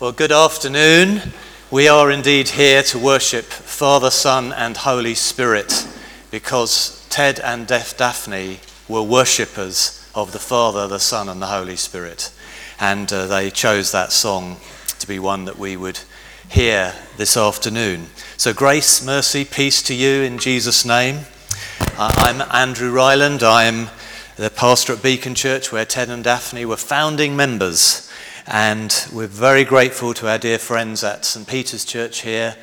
Well, good afternoon. We are indeed here to worship Father, Son, and Holy Spirit, because Ted and Daphne were worshippers of the Father, the Son, and the Holy Spirit, and they chose that song to be one that we would hear this afternoon. So grace, mercy, peace to you in Jesus' name. I'm Andrew Ryland. I'm the pastor at Beacon Church, where Ted and Daphne were founding members. And we're very grateful to our dear friends at St. Peter's Church here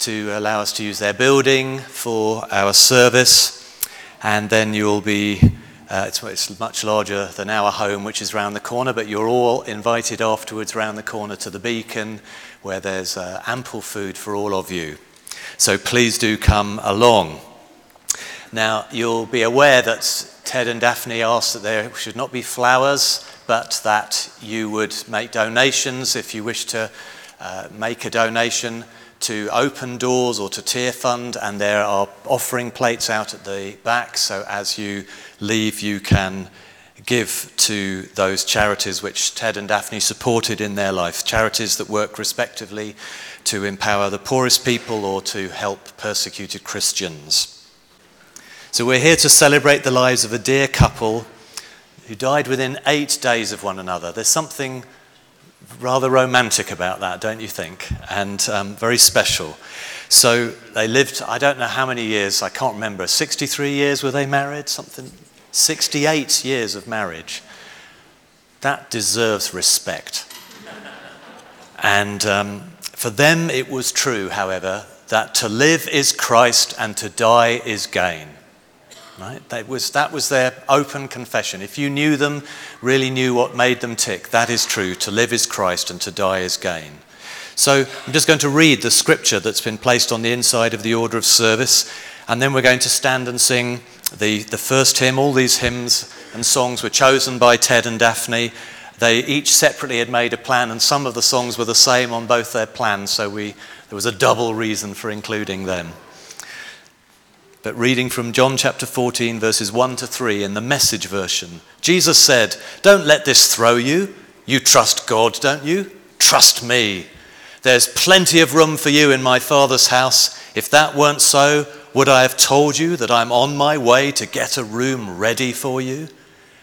to allow us to use their building for our service. And then you'll be, it's much larger than our home, which is round the corner, but you're all invited afterwards round the corner to the Beacon, where there's ample food for all of you. So please do come along. Now, you'll be aware that Ted and Daphne asked that there should not be flowers, but that you would make donations if you wish to make a donation to Open Doors or to Tear Fund, and there are offering plates out at the back, so as you leave you can give to those charities which Ted and Daphne supported in their life, charities that work respectively to empower the poorest people or to help persecuted Christians. So we're here to celebrate the lives of a dear couple who died within 8 days of one another. There's something rather romantic about that, don't you think? And very special. So they lived, I don't know how many years, I can't remember, 63 years were they married? 68 years of marriage. That deserves respect. And for them it was true, however, that to live is Christ and to die is gain. Right? That was their open confession. If you knew them, really knew what made them tick, that is true. To live is Christ and to die is gain. So I'm just going to read the scripture that's been placed on the inside of the order of service, and then we're going to stand and sing the first hymn. All these hymns and songs were chosen by Ted and Daphne. They each separately had made a plan, and some of the songs were the same on both their plans, so there was a double reason for including them. But reading from John chapter 14, verses 1 to 3 in the Message version, Jesus said, "Don't let this throw you. You trust God, don't you? Trust me. There's plenty of room for you in my Father's house. If that weren't so, would I have told you that I'm on my way to get a room ready for you?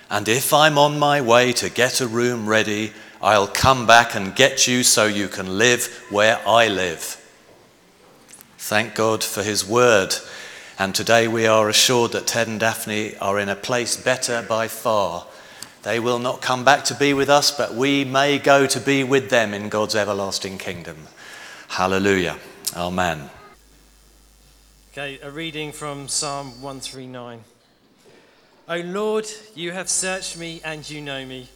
And if I'm on my way to get a room ready, I'll come back and get you so you can live where I live." Thank God for his word. And today we are assured that Ted and Daphne are in a place better by far. They will not come back to be with us, but we may go to be with them in God's everlasting kingdom. Hallelujah. Amen. Okay, a reading from Psalm 139. O Lord, you have searched me and you know me.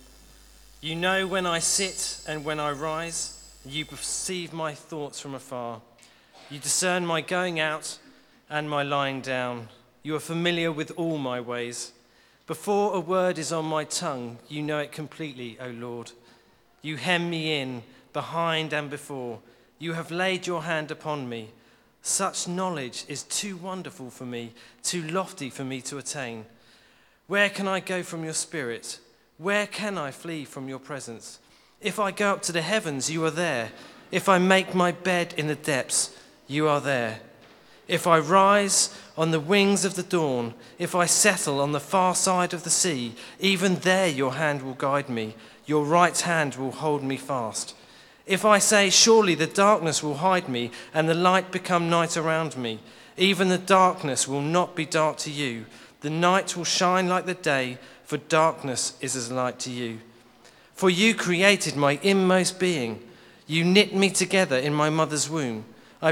You know when I sit and when I rise. You perceive my thoughts from afar. You discern my going out and my lying down. You are familiar with all my ways. Before a word is on my tongue, you know it completely, O Lord. You hem me in, behind and before. You have laid your hand upon me. Such knowledge is too wonderful for me, too lofty for me to attain. Where can I go from your spirit? Where can I flee from your presence? If I go up to the heavens, you are there. If I make my bed in the depths, you are there. If I rise on the wings of the dawn, if I settle on the far side of the sea, even there your hand will guide me, your right hand will hold me fast. If I say, surely the darkness will hide me, and the light become night around me, even the darkness will not be dark to you. The night will shine like the day, for darkness is as light to you. For you created my inmost being. You knit me together in my mother's womb. I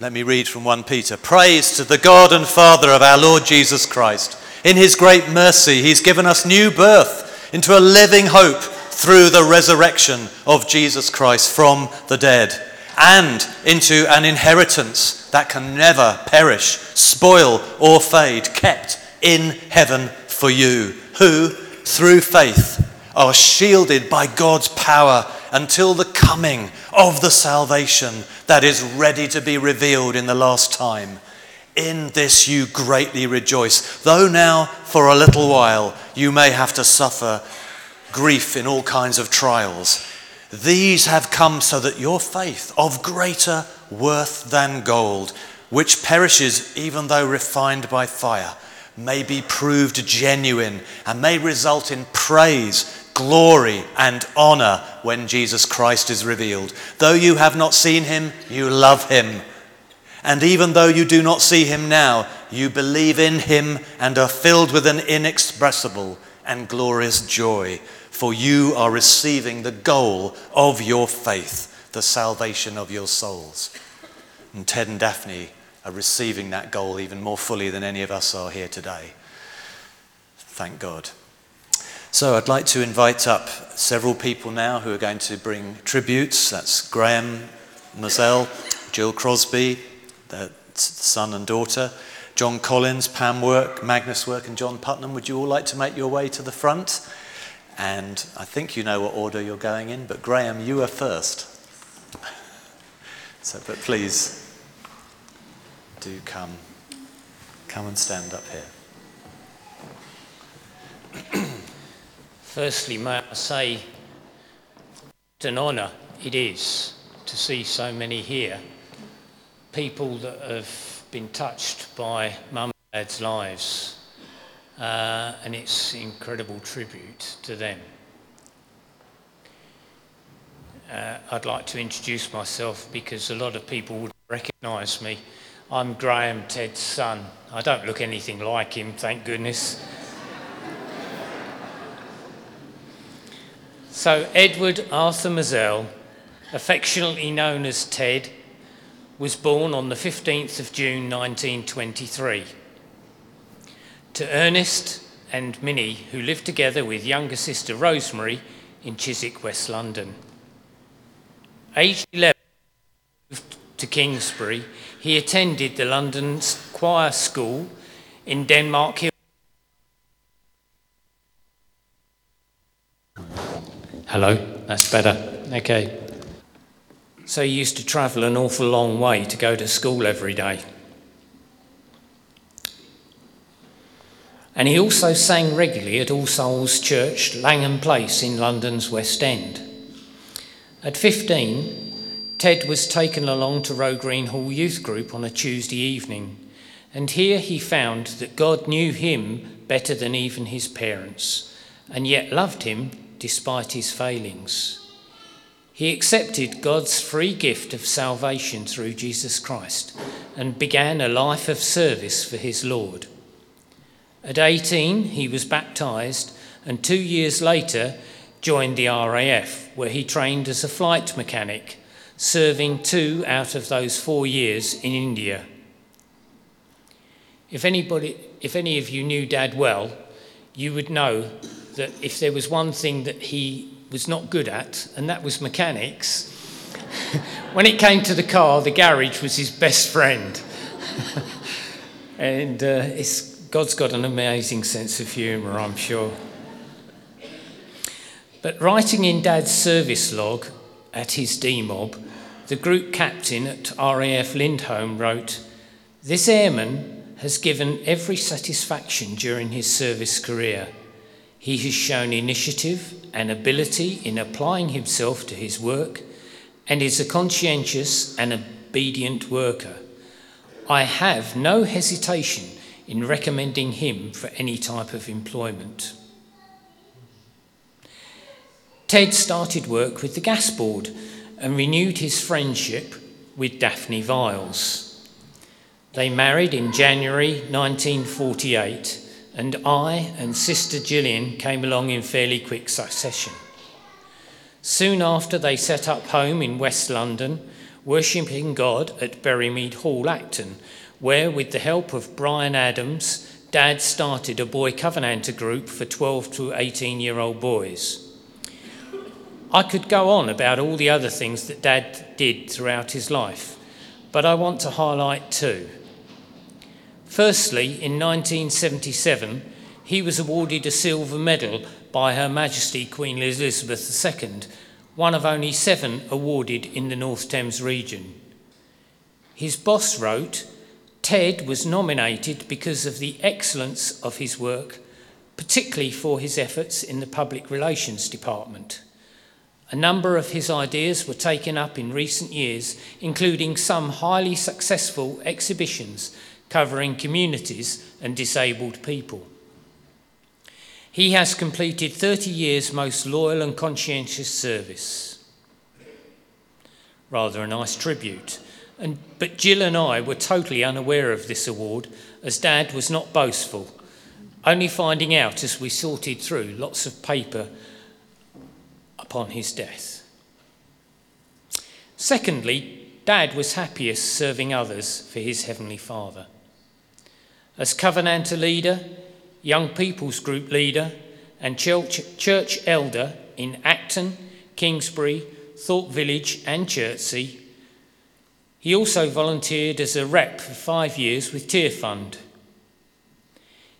Let me read from 1 Peter. Praise to the God and Father of our Lord Jesus Christ. In his great mercy, he's given us new birth into a living hope through the resurrection of Jesus Christ from the dead, and into an inheritance that can never perish, spoil or fade, kept in heaven for you, who through faith are shielded by God's power until the coming of the salvation that is ready to be revealed in the last time. In this you greatly rejoice, though now for a little while you may have to suffer grief in all kinds of trials. These have come so that your faith, of greater worth than gold, which perishes even though refined by fire, may be proved genuine and may result in praise, glory and honor when Jesus Christ is revealed. Though you have not seen him, you love him. And even though you do not see him now, you believe in him and are filled with an inexpressible and glorious joy, for you are receiving the goal of your faith, the salvation of your souls. And Ted and Daphne are receiving that goal even more fully than any of us are here today. Thank God. So I'd like to invite up several people now who are going to bring tributes. That's Graham Mazzell, Jill Crosby, their son and daughter, John Collins, Pam Work, Magnus Work and John Putnam. Would you all like to make your way to the front? And I think you know what order you're going in, but Graham, you are first. So, but please do come and stand up here. Firstly, may I say, what an honour it is to see so many here, people that have been touched by Mum and Dad's lives, and it's an incredible tribute to them. I'd like to introduce myself because a lot of people would recognise me. I'm Graham, Ted's son. I don't look anything like him, thank goodness. So Edward Arthur Mazzell, affectionately known as Ted, was born on the 15th of June 1923 to Ernest and Minnie, who lived together with younger sister Rosemary in Chiswick, West London. Aged 11, he moved to Kingsbury. He attended the London Choir School in Denmark Hill. Hello, that's better, okay. So he used to travel an awful long way to go to school every day. And he also sang regularly at All Souls Church, Langham Place in London's West End. At 15, Ted was taken along to Roe Green Hall Youth Group on a Tuesday evening, and here he found that God knew him better than even his parents, and yet loved him despite his failings. He accepted God's free gift of salvation through Jesus Christ and began a life of service for his Lord. At 18, he was baptised and 2 years later joined the RAF, where he trained as a flight mechanic, serving 2 out of those 4 years in India. If any of you knew Dad well, you would know that if there was one thing that he was not good at, and that was mechanics, when it came to the car, the garage was his best friend. And God's got an amazing sense of humour, I'm sure. But writing in Dad's service log at his DMOB, the group captain at RAF Lindholm wrote, "This airman has given every satisfaction during his service career. He has shown initiative and ability in applying himself to his work and is a conscientious and obedient worker. I have no hesitation in recommending him for any type of employment." Ted started work with the Gas Board and renewed his friendship with Daphne Viles. They married in January 1948, and I and sister Gillian came along in fairly quick succession. Soon after, they set up home in West London, worshipping God at Berrymead Hall, Acton, where, with the help of Brian Adams, Dad started a Boy Covenanter group for 12 to 18-year-old boys. I could go on about all the other things that Dad did throughout his life, but I want to highlight two. Firstly, in 1977, he was awarded a silver medal by Her Majesty Queen Elizabeth II, one of only 7 awarded in the North Thames region. His boss wrote, "Ted was nominated because of the excellence of his work, particularly for his efforts in the public relations department. A number of his ideas were taken up in recent years, including some highly successful exhibitions covering communities and disabled people. He has completed 30 years' most loyal and conscientious service." Rather a nice tribute. But Jill and I were totally unaware of this award, as Dad was not boastful, only finding out as we sorted through lots of paper upon his death. Secondly, Dad was happiest serving others for his Heavenly Father. As Covenanter leader, Young People's Group leader, and church elder in Acton, Kingsbury, Thorpe Village and Chertsey, he also volunteered as a rep for 5 years with Tear Fund.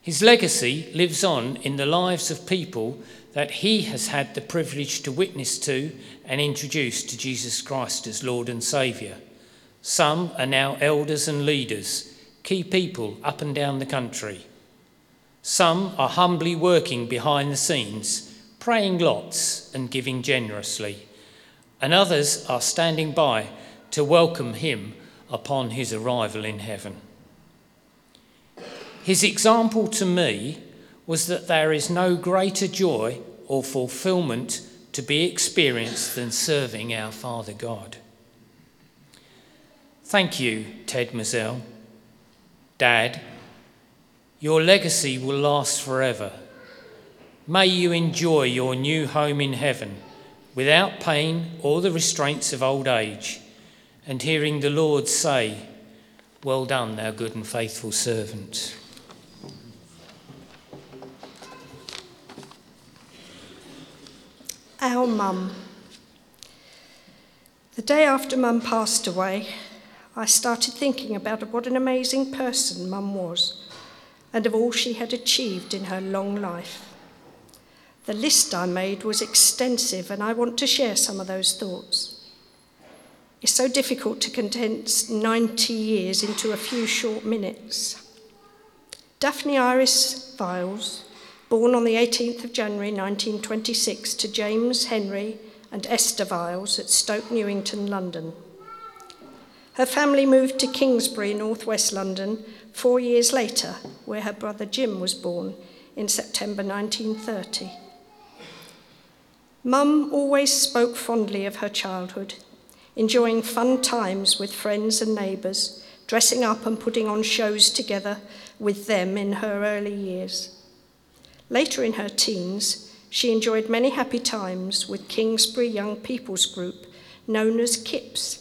His legacy lives on in the lives of people that he has had the privilege to witness to and introduce to Jesus Christ as Lord and Saviour. Some are now elders and leaders, key people up and down the country. Some are humbly working behind the scenes, praying lots and giving generously, and others are standing by to welcome him upon his arrival in heaven. His example to me was that there is no greater joy or fulfilment to be experienced than serving our Father God. Thank you, Ted Mazzell. Dad, your legacy will last forever. May you enjoy your new home in heaven without pain or the restraints of old age, and hearing the Lord say, "Well done, thou good and faithful servant." Our Mum. The day after Mum passed away, I started thinking about what an amazing person Mum was, and of all she had achieved in her long life. The list I made was extensive, and I want to share some of those thoughts. It's so difficult to condense 90 years into a few short minutes. Daphne Viles, born on the 18th of January 1926 to James, Henry and Esther Viles at Stoke Newington, London. Her family moved to Kingsbury, North West London, 4 years later, where her brother Jim was born in September 1930. Mum always spoke fondly of her childhood, enjoying fun times with friends and neighbours, dressing up and putting on shows together with them in her early years. Later in her teens, she enjoyed many happy times with Kingsbury Young People's Group, known as Kipps,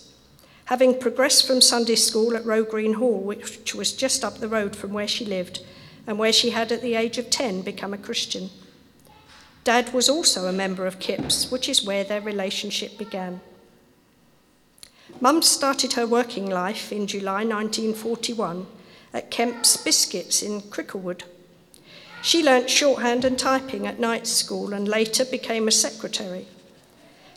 having progressed from Sunday school at Roe Green Hall, which was just up the road from where she lived, and where she had at the age of 10 become a Christian. Dad was also a member of Kipps, which is where their relationship began. Mum started her working life in July 1941 at Kemp's Biscuits in Cricklewood. She learnt shorthand and typing at night school and later became a secretary.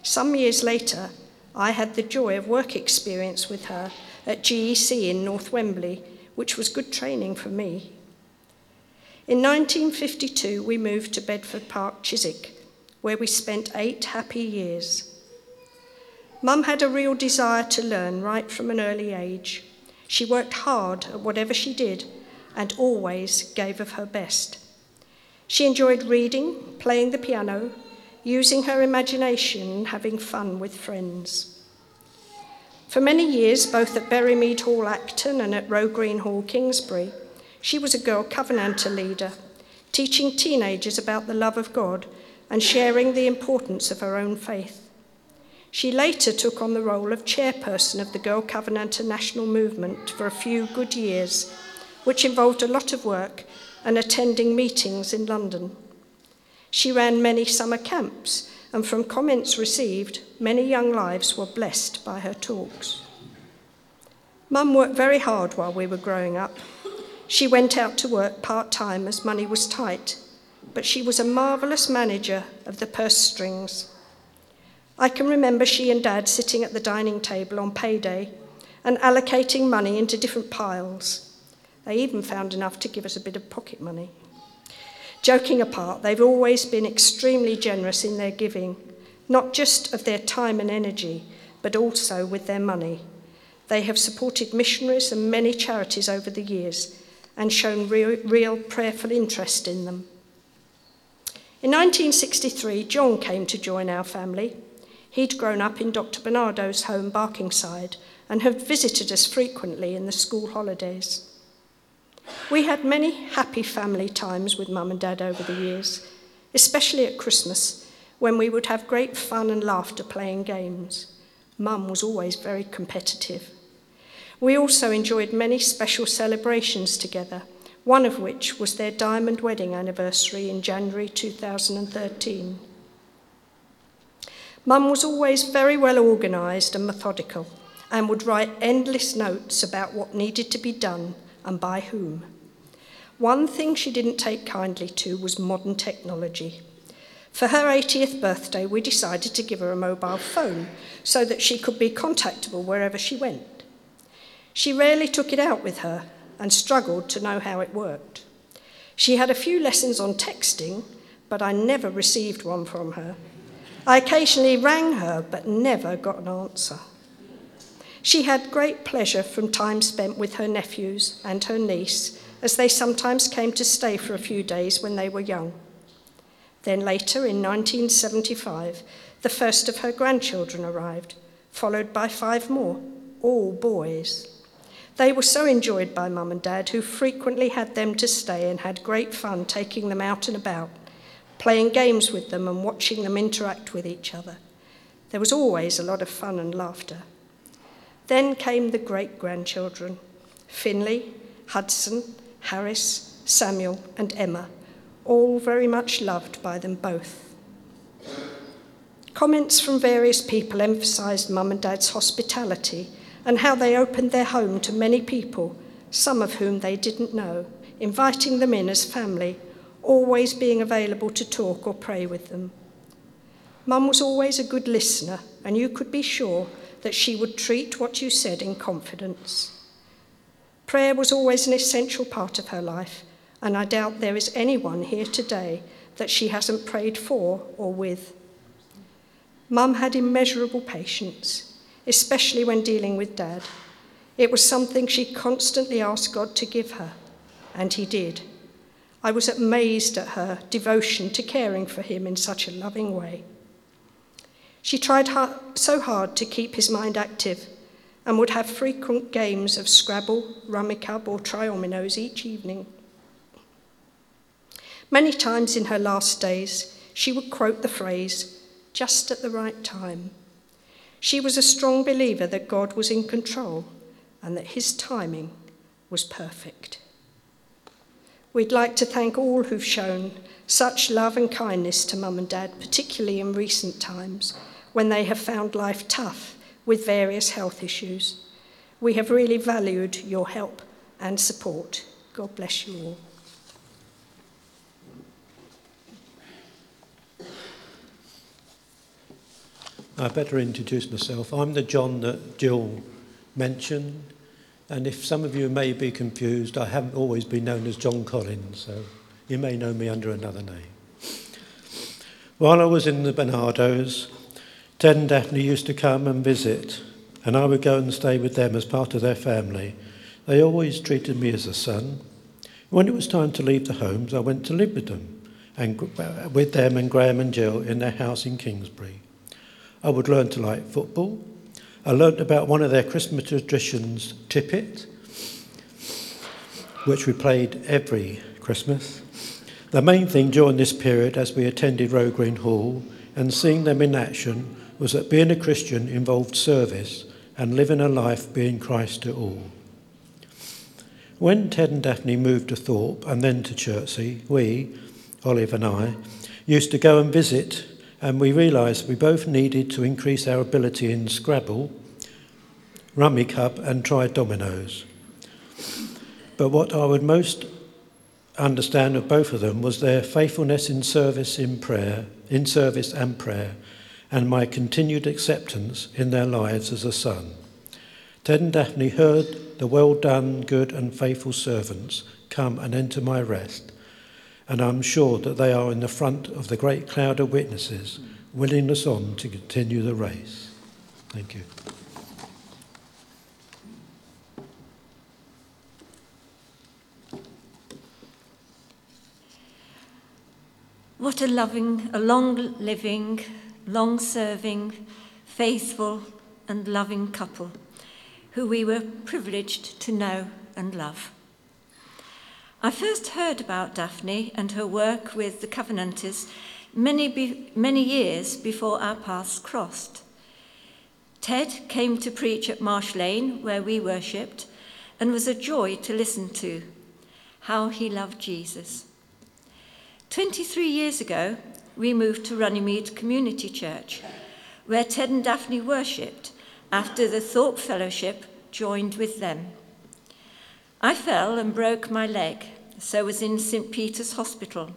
Some years later, I had the joy of work experience with her at GEC in North Wembley, which was good training for me. In 1952, we moved to Bedford Park, Chiswick, where we spent 8 happy years. Mum had a real desire to learn right from an early age. She worked hard at whatever she did and always gave of her best. She enjoyed reading, playing the piano, using her imagination and having fun with friends. For many years, both at Berrymead Hall, Acton and at Roe Green Hall, Kingsbury, she was a Girl Covenanter leader, teaching teenagers about the love of God and sharing the importance of her own faith. She later took on the role of chairperson of the Girl Covenanter National Movement for a few good years, which involved a lot of work and attending meetings in London. She ran many summer camps and from comments received, many young lives were blessed by her talks. Mum worked very hard while we were growing up. She went out to work part-time as money was tight, but she was a marvellous manager of the purse strings. I can remember she and Dad sitting at the dining table on payday and allocating money into different piles. They even found enough to give us a bit of pocket money. Joking apart, they've always been extremely generous in their giving, not just of their time and energy, but also with their money. They have supported missionaries and many charities over the years and shown real prayerful interest in them. In 1963, John came to join our family. He'd grown up in Dr. Bernardo's home, Barkingside, and had visited us frequently in the school holidays. We had many happy family times with Mum and Dad over the years, especially at Christmas, when we would have great fun and laughter playing games. Mum was always very competitive. We also enjoyed many special celebrations together, one of which was their diamond wedding anniversary in January 2013. Mum was always very well organised and methodical, and would write endless notes about what needed to be done and by whom. One thing she didn't take kindly to was modern technology. For her 80th birthday, we decided to give her a mobile phone so that she could be contactable wherever she went. She rarely took it out with her and struggled to know how it worked. She had a few lessons on texting, but I never received one from her. I occasionally rang her, but never got an answer. She had great pleasure from time spent with her nephews and her niece, as they sometimes came to stay for a few days when they were young. Then later, in 1975, the first of her grandchildren arrived, followed by 5 more, all boys. They were so enjoyed by Mum and Dad, who frequently had them to stay and had great fun taking them out and about, playing games with them and watching them interact with each other. There was always a lot of fun and laughter. Then came the great-grandchildren, Finley, Hudson, Harris, Samuel and Emma, all very much loved by them both. Comments from various people emphasised Mum and Dad's hospitality and how they opened their home to many people, some of whom they didn't know, inviting them in as family, always being available to talk or pray with them. Mum was always a good listener, and you could be sure that she would treat what you said in confidence. Prayer was always an essential part of her life, and I doubt there is anyone here today that she hasn't prayed for or with. Mum had immeasurable patience, especially when dealing with Dad. It was something she constantly asked God to give her, and he did. I was amazed at her devotion to caring for him in such a loving way. She tried so hard to keep his mind active and would have frequent games of Scrabble, Rummy Cub or Triominoes each evening. Many times in her last days, she would quote the phrase, "just at the right time." She was a strong believer that God was in control and that his timing was perfect. We'd like to thank all who've shown such love and kindness to Mum and Dad, particularly in recent times, when they have found life tough with various health issues. We have really valued your help and support. God bless you all. I better introduce myself. I'm the John that Jill mentioned, and if some of you may be confused, I haven't always been known as John Collins, so you may know me under another name. While I was in the Bernardo's, Ted and Daphne used to come and visit, and I would go and stay with them as part of their family. They always treated me as a son. When it was time to leave the homes, I went to live with them, and Graham and Jill in their house in Kingsbury. I would learn to like football. I learnt about one of their Christmas traditions, tippet, which we played every Christmas. The main thing during this period, as we attended Roe Green Hall and seeing them in action, was that being a Christian involved service and living a life being Christ to all. When Ted and Daphne moved to Thorpe and then to Chertsey, we, Olive and I, used to go and visit and we realised we both needed to increase our ability in Scrabble, Rummy Cup and try dominoes. But what I would most understand of both of them was their faithfulness in service and prayer, and my continued acceptance in their lives as a son. Ted and Daphne heard the well done, good and faithful servants, come and enter my rest, and I'm sure that they are in the front of the great cloud of witnesses, willing us on to continue the race. Thank you. What a loving, a long-living, long-serving, faithful and loving couple who we were privileged to know and love. I first heard about Daphne and her work with the Covenanters many years before our paths crossed. Ted came to preach at Marsh Lane, where we worshipped, and was a joy to listen to. How he loved Jesus. 23 years ago, we moved to Runnymede Community Church, where Ted and Daphne worshipped after the Thorpe Fellowship joined with them. I fell and broke my leg, so was in St. Peter's Hospital.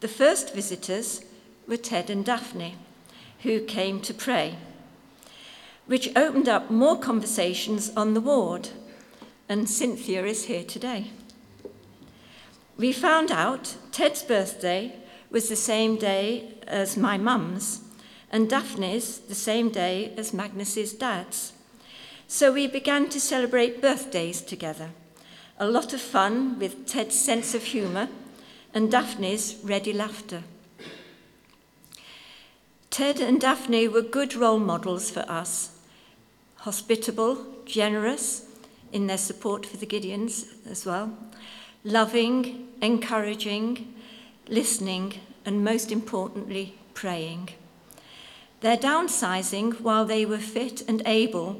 The first visitors were Ted and Daphne, who came to pray, which opened up more conversations on the ward, and Cynthia is here today. We found out Ted's birthday was the same day as my mum's, and Daphne's the same day as Magnus's dad's. So we began to celebrate birthdays together. A lot of fun with Ted's sense of humour and Daphne's ready laughter. Ted and Daphne were good role models for us, hospitable, generous in their support for the Gideons as well, loving, encouraging, listening, and most importantly, praying. Their downsizing while they were fit and able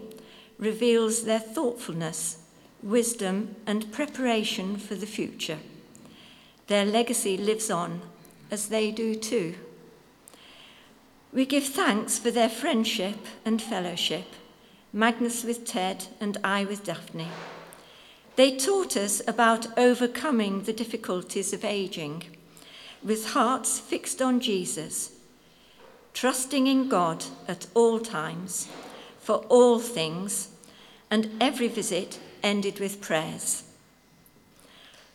reveals their thoughtfulness, wisdom, and preparation for the future. Their legacy lives on, as they do too. We give thanks for their friendship and fellowship, Magnus with Ted and I with Daphne. They taught us about overcoming the difficulties of ageing, with hearts fixed on Jesus, trusting in God at all times, for all things, and every visit ended with prayers.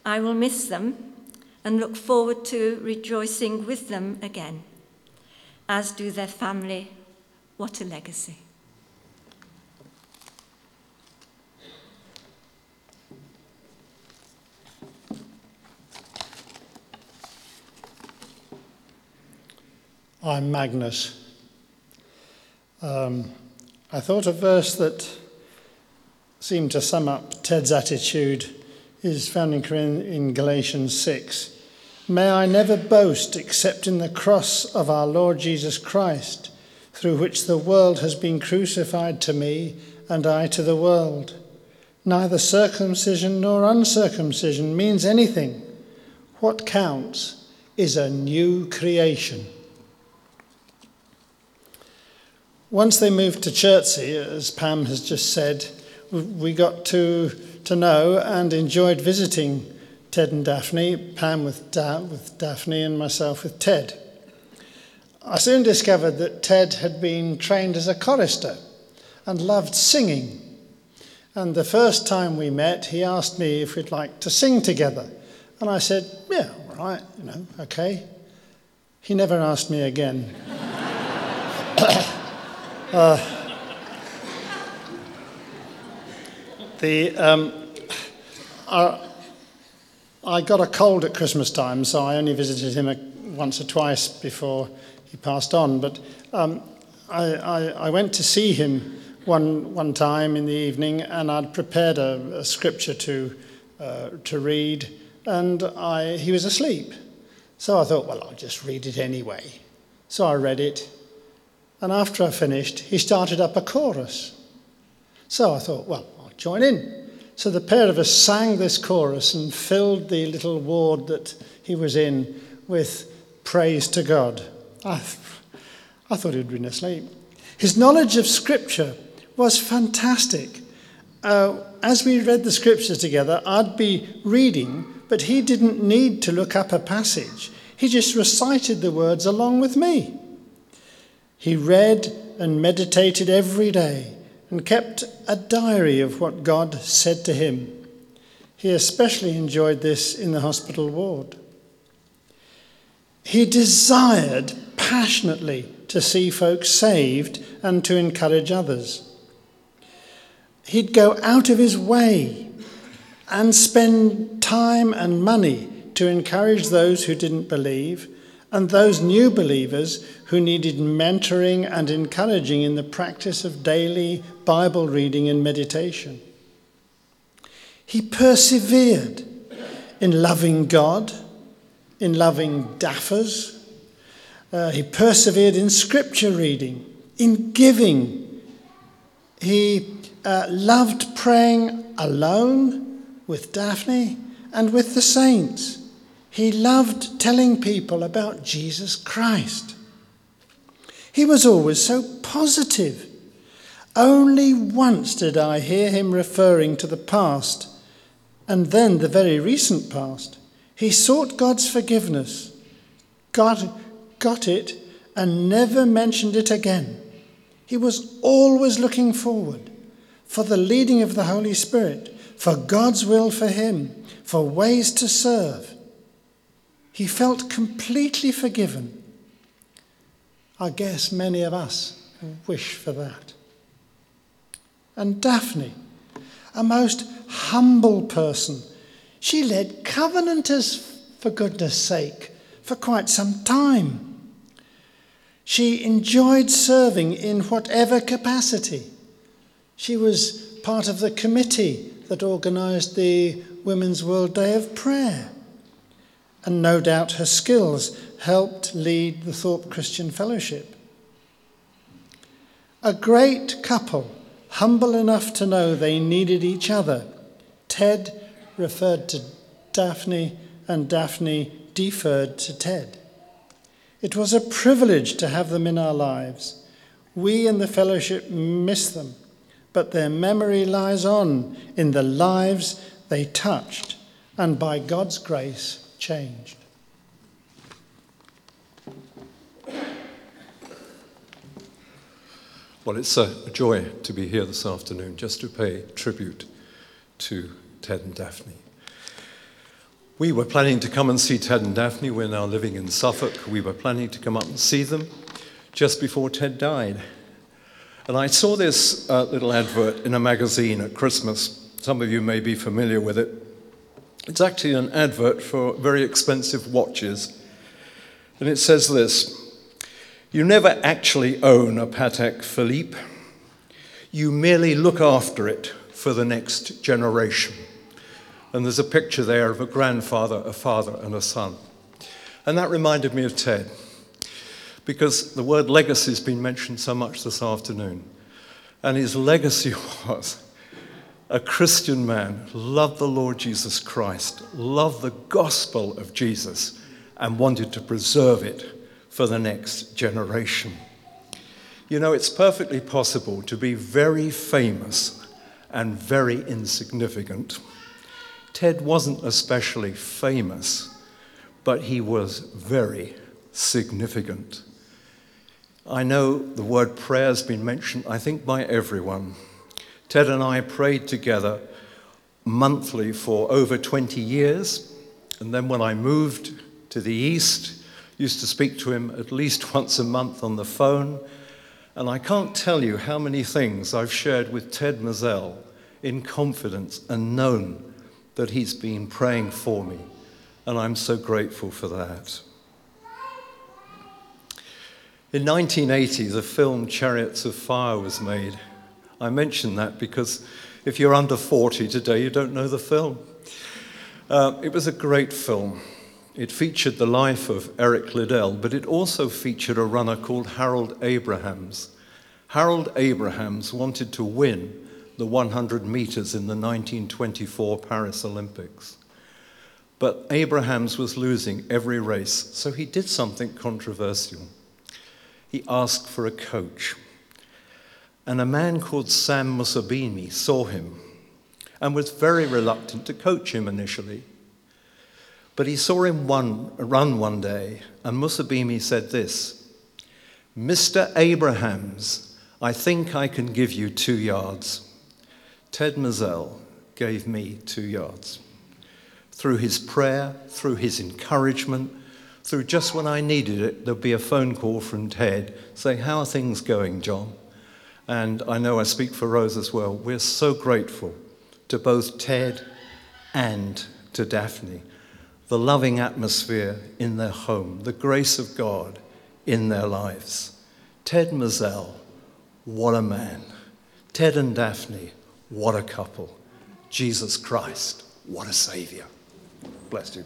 I will miss them and look forward to rejoicing with them again, as do their family. What a legacy. I'm Magnus. I thought a verse that seemed to sum up Ted's attitude is found in Galatians 6. May I never boast except in the cross of our Lord Jesus Christ, through which the world has been crucified to me and I to the world. Neither circumcision nor uncircumcision means anything. What counts is a new creation. Once they moved to Chertsey, as Pam has just said, we got to know and enjoyed visiting Ted and Daphne, Pam with Daphne and myself with Ted. I soon discovered that Ted had been trained as a chorister and loved singing. And the first time we met, he asked me if we'd like to sing together. And I said, yeah, all right, okay. He never asked me again. I got a cold at Christmas time, so I only visited him once or twice before he passed on. But I went to see him one time in the evening, and I'd prepared a scripture to read, and he was asleep. So I thought, well, I'll just read it anyway. So I read it. And after I finished, he started up a chorus. So I thought, well, I'll join in. So the pair of us sang this chorus and filled the little ward that he was in with praise to God. I thought he'd been asleep. His knowledge of Scripture was fantastic. As we read the Scriptures together, I'd be reading, but he didn't need to look up a passage. He just recited the words along with me. He read and meditated every day and kept a diary of what God said to him. He especially enjoyed this in the hospital ward. He desired passionately to see folks saved and to encourage others. He'd go out of his way and spend time and money to encourage those who didn't believe and those new believers who needed mentoring and encouraging in the practice of daily Bible reading and meditation. He persevered in loving God, in loving Daffers. He persevered in Scripture reading, in giving. He loved praying alone with Daphne and with the saints. He loved telling people about Jesus Christ. He was always so positive. Only once did I hear him referring to the past, and then the very recent past. He sought God's forgiveness, God got it, and never mentioned it again. He was always looking forward for the leading of the Holy Spirit, for God's will for him, for ways to serve. He felt completely forgiven. I guess many of us wish for that. And Daphne, a most humble person, she led Covenanters, for goodness sake, for quite some time. She enjoyed serving in whatever capacity. She was part of the committee that organised the Women's World Day of Prayer. And no doubt her skills helped lead the Thorpe Christian Fellowship. A great couple, humble enough to know they needed each other. Ted referred to Daphne and Daphne deferred to Ted. It was a privilege to have them in our lives. We in the fellowship miss them, but their memory lies on in the lives they touched and by God's grace changed. Well, it's a joy to be here this afternoon just to pay tribute to Ted and Daphne. We were planning to come and see Ted and Daphne. We're now living in Suffolk. We were planning to come up and see them just before Ted died. And I saw this little advert in a magazine at Christmas. Some of you may be familiar with it. It's actually an advert for very expensive watches. And it says this: you never actually own a Patek Philippe. You merely look after it for the next generation. And there's a picture there of a grandfather, a father, and a son. And that reminded me of Ted, because the word legacy has been mentioned so much this afternoon. And his legacy was a Christian man, loved the Lord Jesus Christ, loved the gospel of Jesus, and wanted to preserve it for the next generation. You know, it's perfectly possible to be very famous and very insignificant. Ted wasn't especially famous, but he was very significant. I know the word prayer has been mentioned, I think, by everyone. Ted and I prayed together monthly for over 20 years. And then when I moved to the East, used to speak to him at least once a month on the phone. And I can't tell you how many things I've shared with Ted Mazzell in confidence and known that he's been praying for me. And I'm so grateful for that. In 1980, the film Chariots of Fire was made. I mention that because if you're under 40 today, you don't know the film. It was a great film. It featured the life of Eric Liddell, but it also featured a runner called Harold Abrahams. Harold Abrahams wanted to win the 100 meters in the 1924 Paris Olympics. But Abrahams was losing every race, so he did something controversial. he asked for a coach. And a man called Sam Mussolini saw him and was very reluctant to coach him initially. But he saw him run one day, and Mussolini said this, "Mr. Abrahams, I think I can give you 2 yards." Ted Mazzell gave me 2 yards. Through his prayer, through his encouragement, through just when I needed it, there'd be a phone call from Ted saying, "How are things going, John?" And I know I speak for Rose as well. We're so grateful to both Ted and to Daphne. The loving atmosphere in their home, the grace of God in their lives. Ted Mazzell, what a man. Ted and Daphne, what a couple. Jesus Christ, what a saviour. Bless you.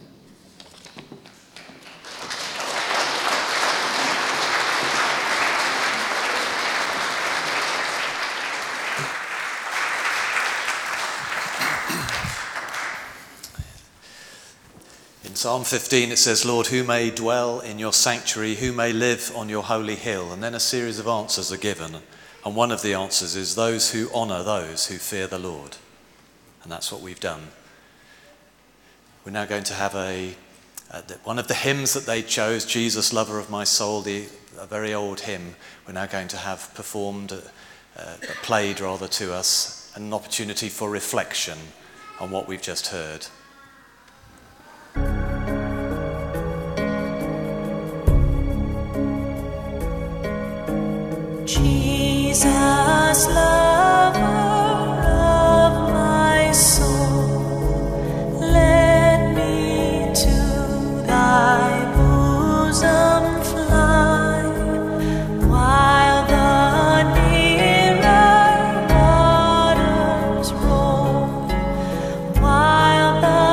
Psalm 15, it says, "Lord, who may dwell in your sanctuary? Who may live on your holy hill?" And then a series of answers are given. And one of the answers is those who honour those who fear the Lord. And that's what we've done. We're now going to have one of the hymns that they chose, "Jesus, Lover of My Soul," a very old hymn. We're now going to have performed, played rather to us, an opportunity for reflection on what we've just heard. Jesus, lover of my soul, let me to thy bosom fly, while the nearer waters roll, while the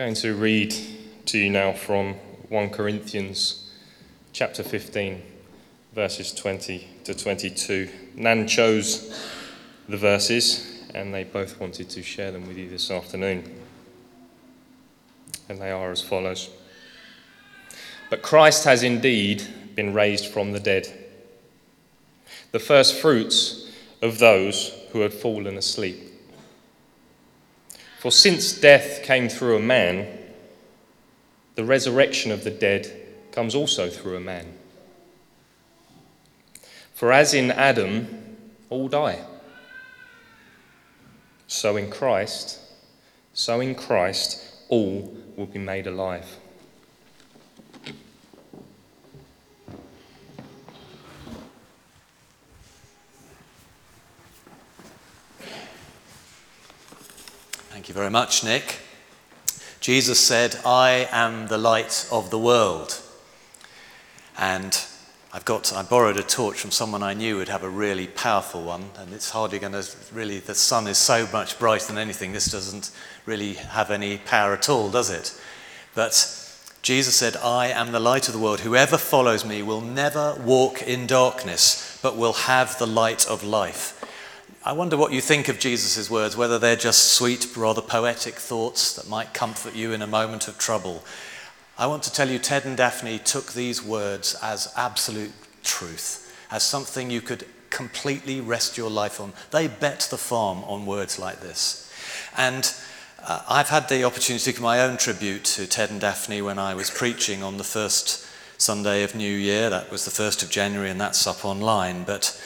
Going to read to you now from 1 Corinthians chapter 15, verses 20 to 22. Nan chose the verses, and they both wanted to share them with you this afternoon. And they are as follows. But Christ has indeed been raised from the dead, the first fruits of those who had fallen asleep. For since death came through a man, the resurrection of the dead comes also through a man. For as in Adam, all die, so in Christ, all will be made alive. Thank you very much, Nick. Jesus said, I am the light of the world. And I borrowed a torch from someone I knew would have a really powerful one, and it's hardly going to really, the sun is so much brighter than anything, this doesn't really have any power at all, does it? But Jesus said, I am the light of the world. Whoever follows me will never walk in darkness, but will have the light of life. I wonder what you think of Jesus' words, whether they're just sweet, rather poetic thoughts that might comfort you in a moment of trouble. I want to tell you, Ted and Daphne took these words as absolute truth, as something you could completely rest your life on. They bet the farm on words like this. And I've had the opportunity to give my own tribute to Ted and Daphne when I was preaching on the first Sunday of New Year. That was the 1st of January, and that's up online. But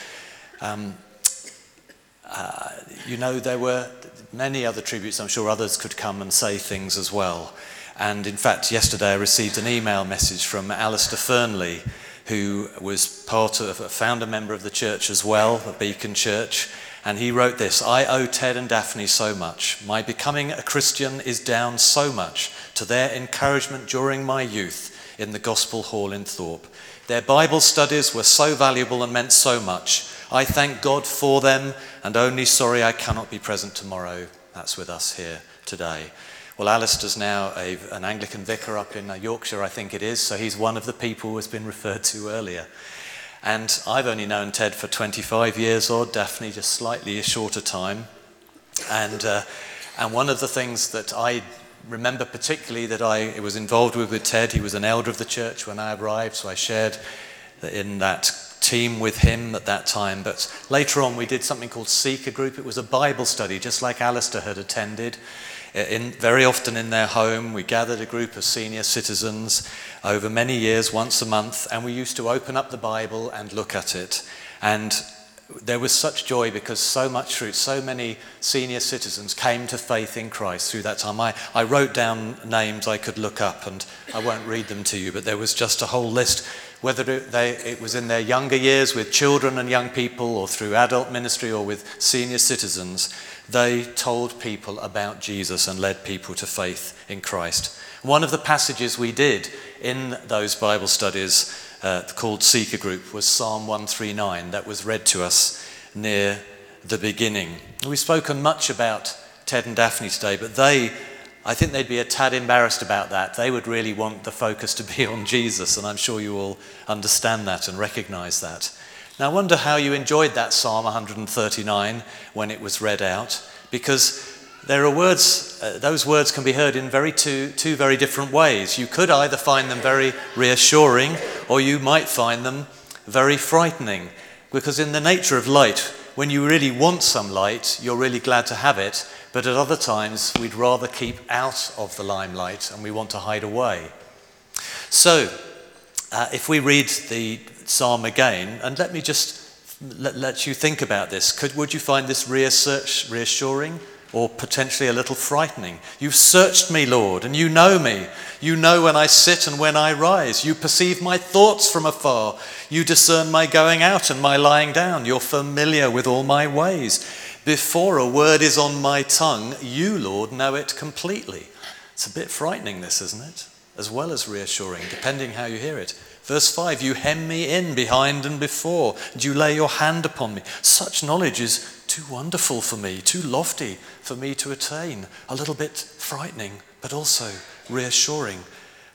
there were many other tributes. I'm sure others could come and say things as well. And in fact, yesterday I received an email message from Alistair Fernley, who was a founder member of the church as well, the Beacon Church. And he wrote this, I owe Ted and Daphne so much. My becoming a Christian is down so much to their encouragement during my youth in the Gospel Hall in Thorpe. Their Bible studies were so valuable and meant so much. I thank God for them, and only sorry I cannot be present tomorrow. That's with us here today. Well, Alistair's now an Anglican vicar up in Yorkshire, I think it is, so he's one of the people who has been referred to earlier. And I've only known Ted for 25 years odd, Daphne just slightly a shorter time. And one of the things that I remember particularly that I was involved with Ted, he was an elder of the church when I arrived, so I shared in that team with him at that time. But later on we did something called Seeker Group. It was a Bible study, just like Alistair had attended. Very often in their home, we gathered a group of senior citizens over many years, once a month, and we used to open up the Bible and look at it. And there was such joy because so many senior citizens came to faith in Christ through that time. I wrote down names I could look up, and I won't read them to you, but there was just a whole list, whether it was in their younger years with children and young people or through adult ministry or with senior citizens. They told people about Jesus and led people to faith in Christ. One of the passages we did in those Bible studies called Seeker Group was Psalm 139 that was read to us near the beginning. We've spoken much about Ted and Daphne today, but I think they'd be a tad embarrassed about that. They would really want the focus to be on Jesus, and I'm sure you all understand that and recognise that. Now, I wonder how you enjoyed that Psalm 139 when it was read out, because there are words, those words can be heard in two very different ways. You could either find them very reassuring, or you might find them very frightening, because in the nature of light, when you really want some light, you're really glad to have it, but at other times, we'd rather keep out of the limelight and we want to hide away. So, if we read the psalm again, and let me just let you think about this. Would you find this reassuring or potentially a little frightening? You've searched me, Lord, and you know me. You know when I sit and when I rise. You perceive my thoughts from afar. You discern my going out and my lying down. You're familiar with all my ways. Before a word is on my tongue, you, Lord, know it completely. It's a bit frightening, this, isn't it? As well as reassuring, depending how you hear it. Verse 5, you hem me in behind and before, and you lay your hand upon me. Such knowledge is too wonderful for me, too lofty for me to attain, a little bit frightening, but also reassuring.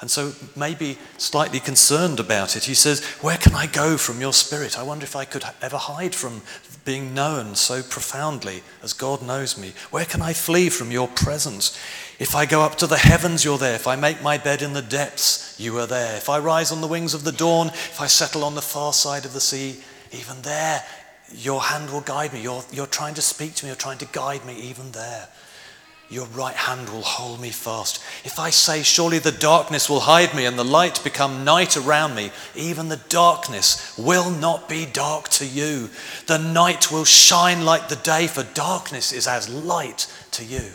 And so maybe slightly concerned about it, he says, where can I go from your spirit? I wonder if I could ever hide from being known so profoundly as God knows me. Where can I flee from your presence? If I go up to the heavens, you're there. If I make my bed in the depths, you are there. If I rise on the wings of the dawn, if I settle on the far side of the sea, even there, your hand will guide me. You're trying to speak to me. You're trying to guide me even there. Your right hand will hold me fast. If I say, surely the darkness will hide me and the light become night around me, even the darkness will not be dark to you. The night will shine like the day, for darkness is as light to you.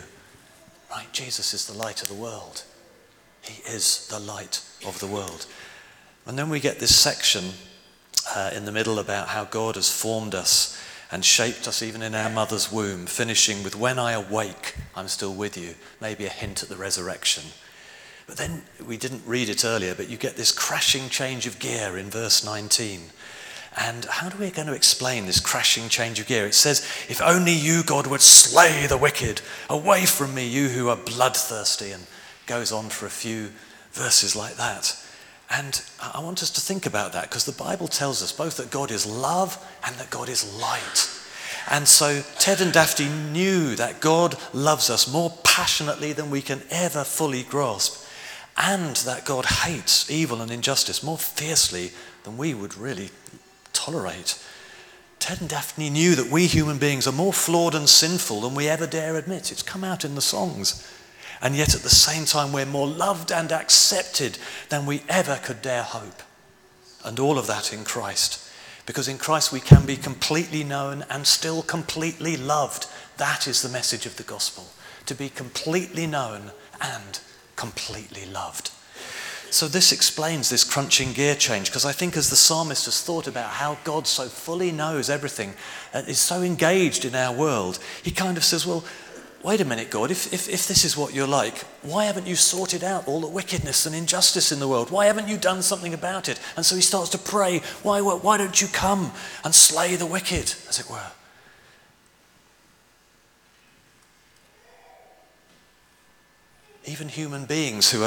Right? Jesus is the light of the world. He is the light of the world. And then we get this section in the middle about how God has formed us and shaped us even in our mother's womb, finishing with, when I awake, I'm still with you. Maybe a hint at the resurrection. But then, we didn't read it earlier, but you get this crashing change of gear in verse 19. And how are we going to explain this crashing change of gear? It says, if only you, God, would slay the wicked. Away from me, you who are bloodthirsty. And goes on for a few verses like that. And I want us to think about that, because the Bible tells us both that God is love and that God is light. And so Ted and Daphne knew that God loves us more passionately than we can ever fully grasp, and that God hates evil and injustice more fiercely than we would really tolerate. Ted and Daphne knew that we human beings are more flawed and sinful than we ever dare admit. It's come out in the songs. And yet at the same time, we're more loved and accepted than we ever could dare hope. And all of that in Christ. Because in Christ we can be completely known and still completely loved. That is the message of the gospel. To be completely known and completely loved. So this explains this crunching gear change, because I think as the psalmist has thought about how God so fully knows everything and is so engaged in our world, he kind of says, well, wait a minute, God, if this is what you're like, why haven't you sorted out all the wickedness and injustice in the world? Why haven't you done something about it? And so he starts to pray, why don't you come and slay the wicked, as it were? Even human beings who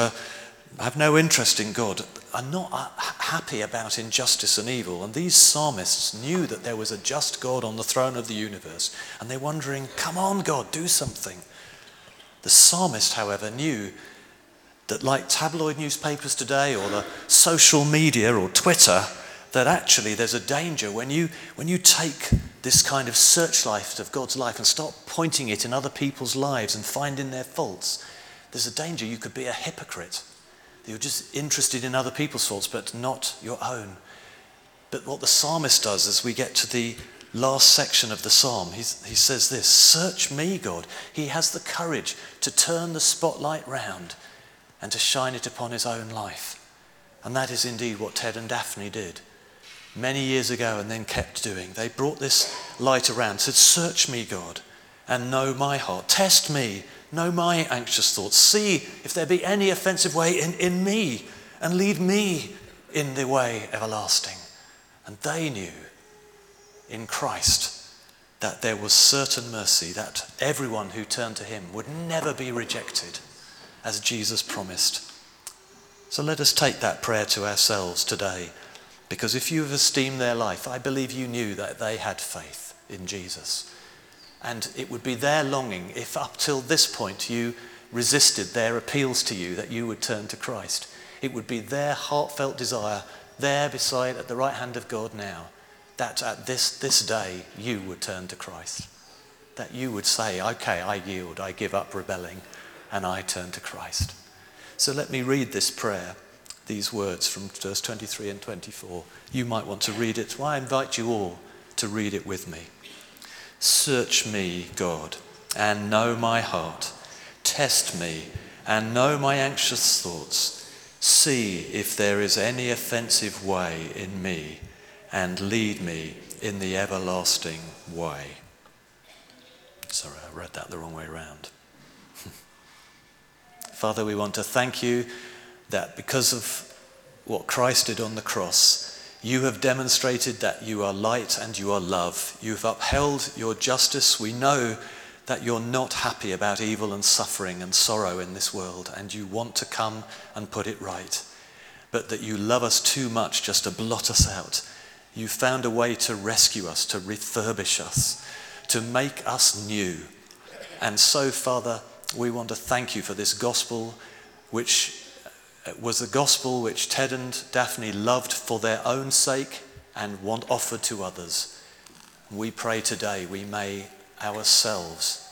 have no interest in God are not happy about injustice and evil. And these psalmists knew that there was a just God on the throne of the universe. And they're wondering, come on, God, do something. The psalmist, however, knew that, like tabloid newspapers today or the social media or Twitter, that actually there's a danger when you take this kind of searchlight of God's life and start pointing it in other people's lives and finding their faults, there's a danger you could be a hypocrite. You're just interested in other people's faults, but not your own. But what the psalmist does as we get to the last section of the psalm, he says this, search me, God. He has the courage to turn the spotlight round and to shine it upon his own life. And that is indeed what Ted and Daphne did many years ago and then kept doing. They brought this light around, said, search me, God, and know my heart. Test me. Know my anxious thoughts. See if there be any offensive way in me, and lead me in the way everlasting. And they knew in Christ that there was certain mercy, that everyone who turned to him would never be rejected, as Jesus promised. So let us take that prayer to ourselves today, because if you have esteemed their life, I believe you knew that they had faith in Jesus. And it would be their longing, if up till this point you resisted their appeals to you, that you would turn to Christ. It would be their heartfelt desire, there beside at the right hand of God now, that at this day you would turn to Christ. That you would say, okay, I yield, I give up rebelling, and I turn to Christ. So let me read this prayer, these words from verse 23 and 24. You might want to read it. Well, I invite you all to read it with me. Search me, God, and know my heart. Test me, and know my anxious thoughts. See if there is any offensive way in me, and lead me in the everlasting way. Sorry, I read that the wrong way around. Father, we want to thank you that because of what Christ did on the cross, You have demonstrated that you are light and you are love. You have upheld your justice. We know that you're not happy about evil and suffering and sorrow in this world, and you want to come and put it right, but that you love us too much just to blot us out. You found a way to rescue us, to refurbish us, to make us new. And so, Father, we want to thank you for this gospel, which was the gospel which Ted and Daphne loved for their own sake and want offered to others. We pray today we may ourselves,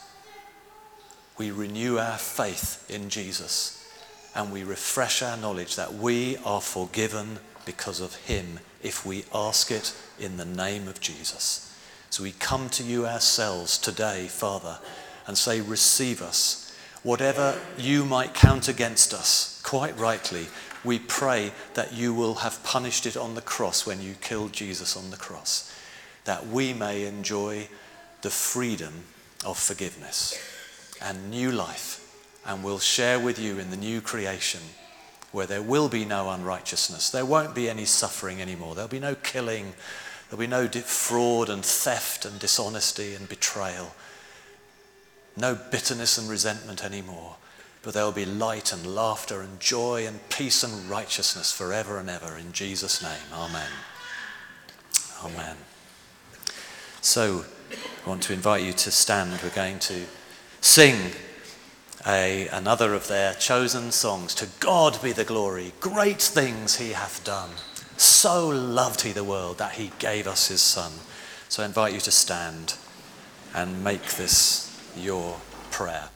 we renew our faith in Jesus, and we refresh our knowledge that we are forgiven because of him if we ask it in the name of Jesus. So we come to you ourselves today, Father, and say, receive us. Whatever you might count against us, quite rightly, we pray that you will have punished it on the cross when you killed Jesus on the cross, that we may enjoy the freedom of forgiveness and new life, and we'll share with you in the new creation where there will be no unrighteousness. There won't be any suffering anymore. There'll be no killing. There'll be no fraud and theft and dishonesty and betrayal. No bitterness and resentment anymore, but there'll be light and laughter and joy and peace and righteousness forever and ever in Jesus' name. Amen. Amen. So I want to invite you to stand. We're going to sing another of their chosen songs. To God be the glory, great things he hath done. So loved he the world that he gave us his son. So I invite you to stand and make this your prayer.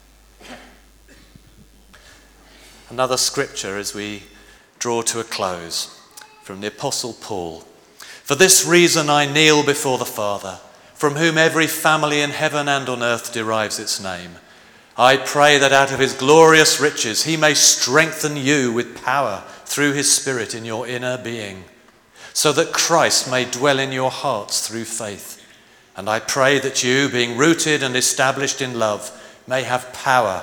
Another scripture as we draw to a close from the Apostle Paul. For this reason I kneel before the Father, from whom every family in heaven and on earth derives its name. I pray that out of his glorious riches he may strengthen you with power through his Spirit in your inner being, so that Christ may dwell in your hearts through faith. And I pray that you, being rooted and established in love, may have power,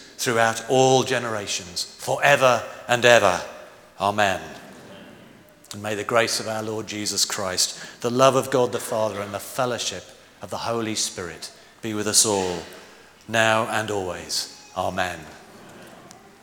throughout all generations, forever and ever. Amen. And may the grace of our Lord Jesus Christ, the love of God the Father, and the fellowship of the Holy Spirit be with us all, now and always. Amen.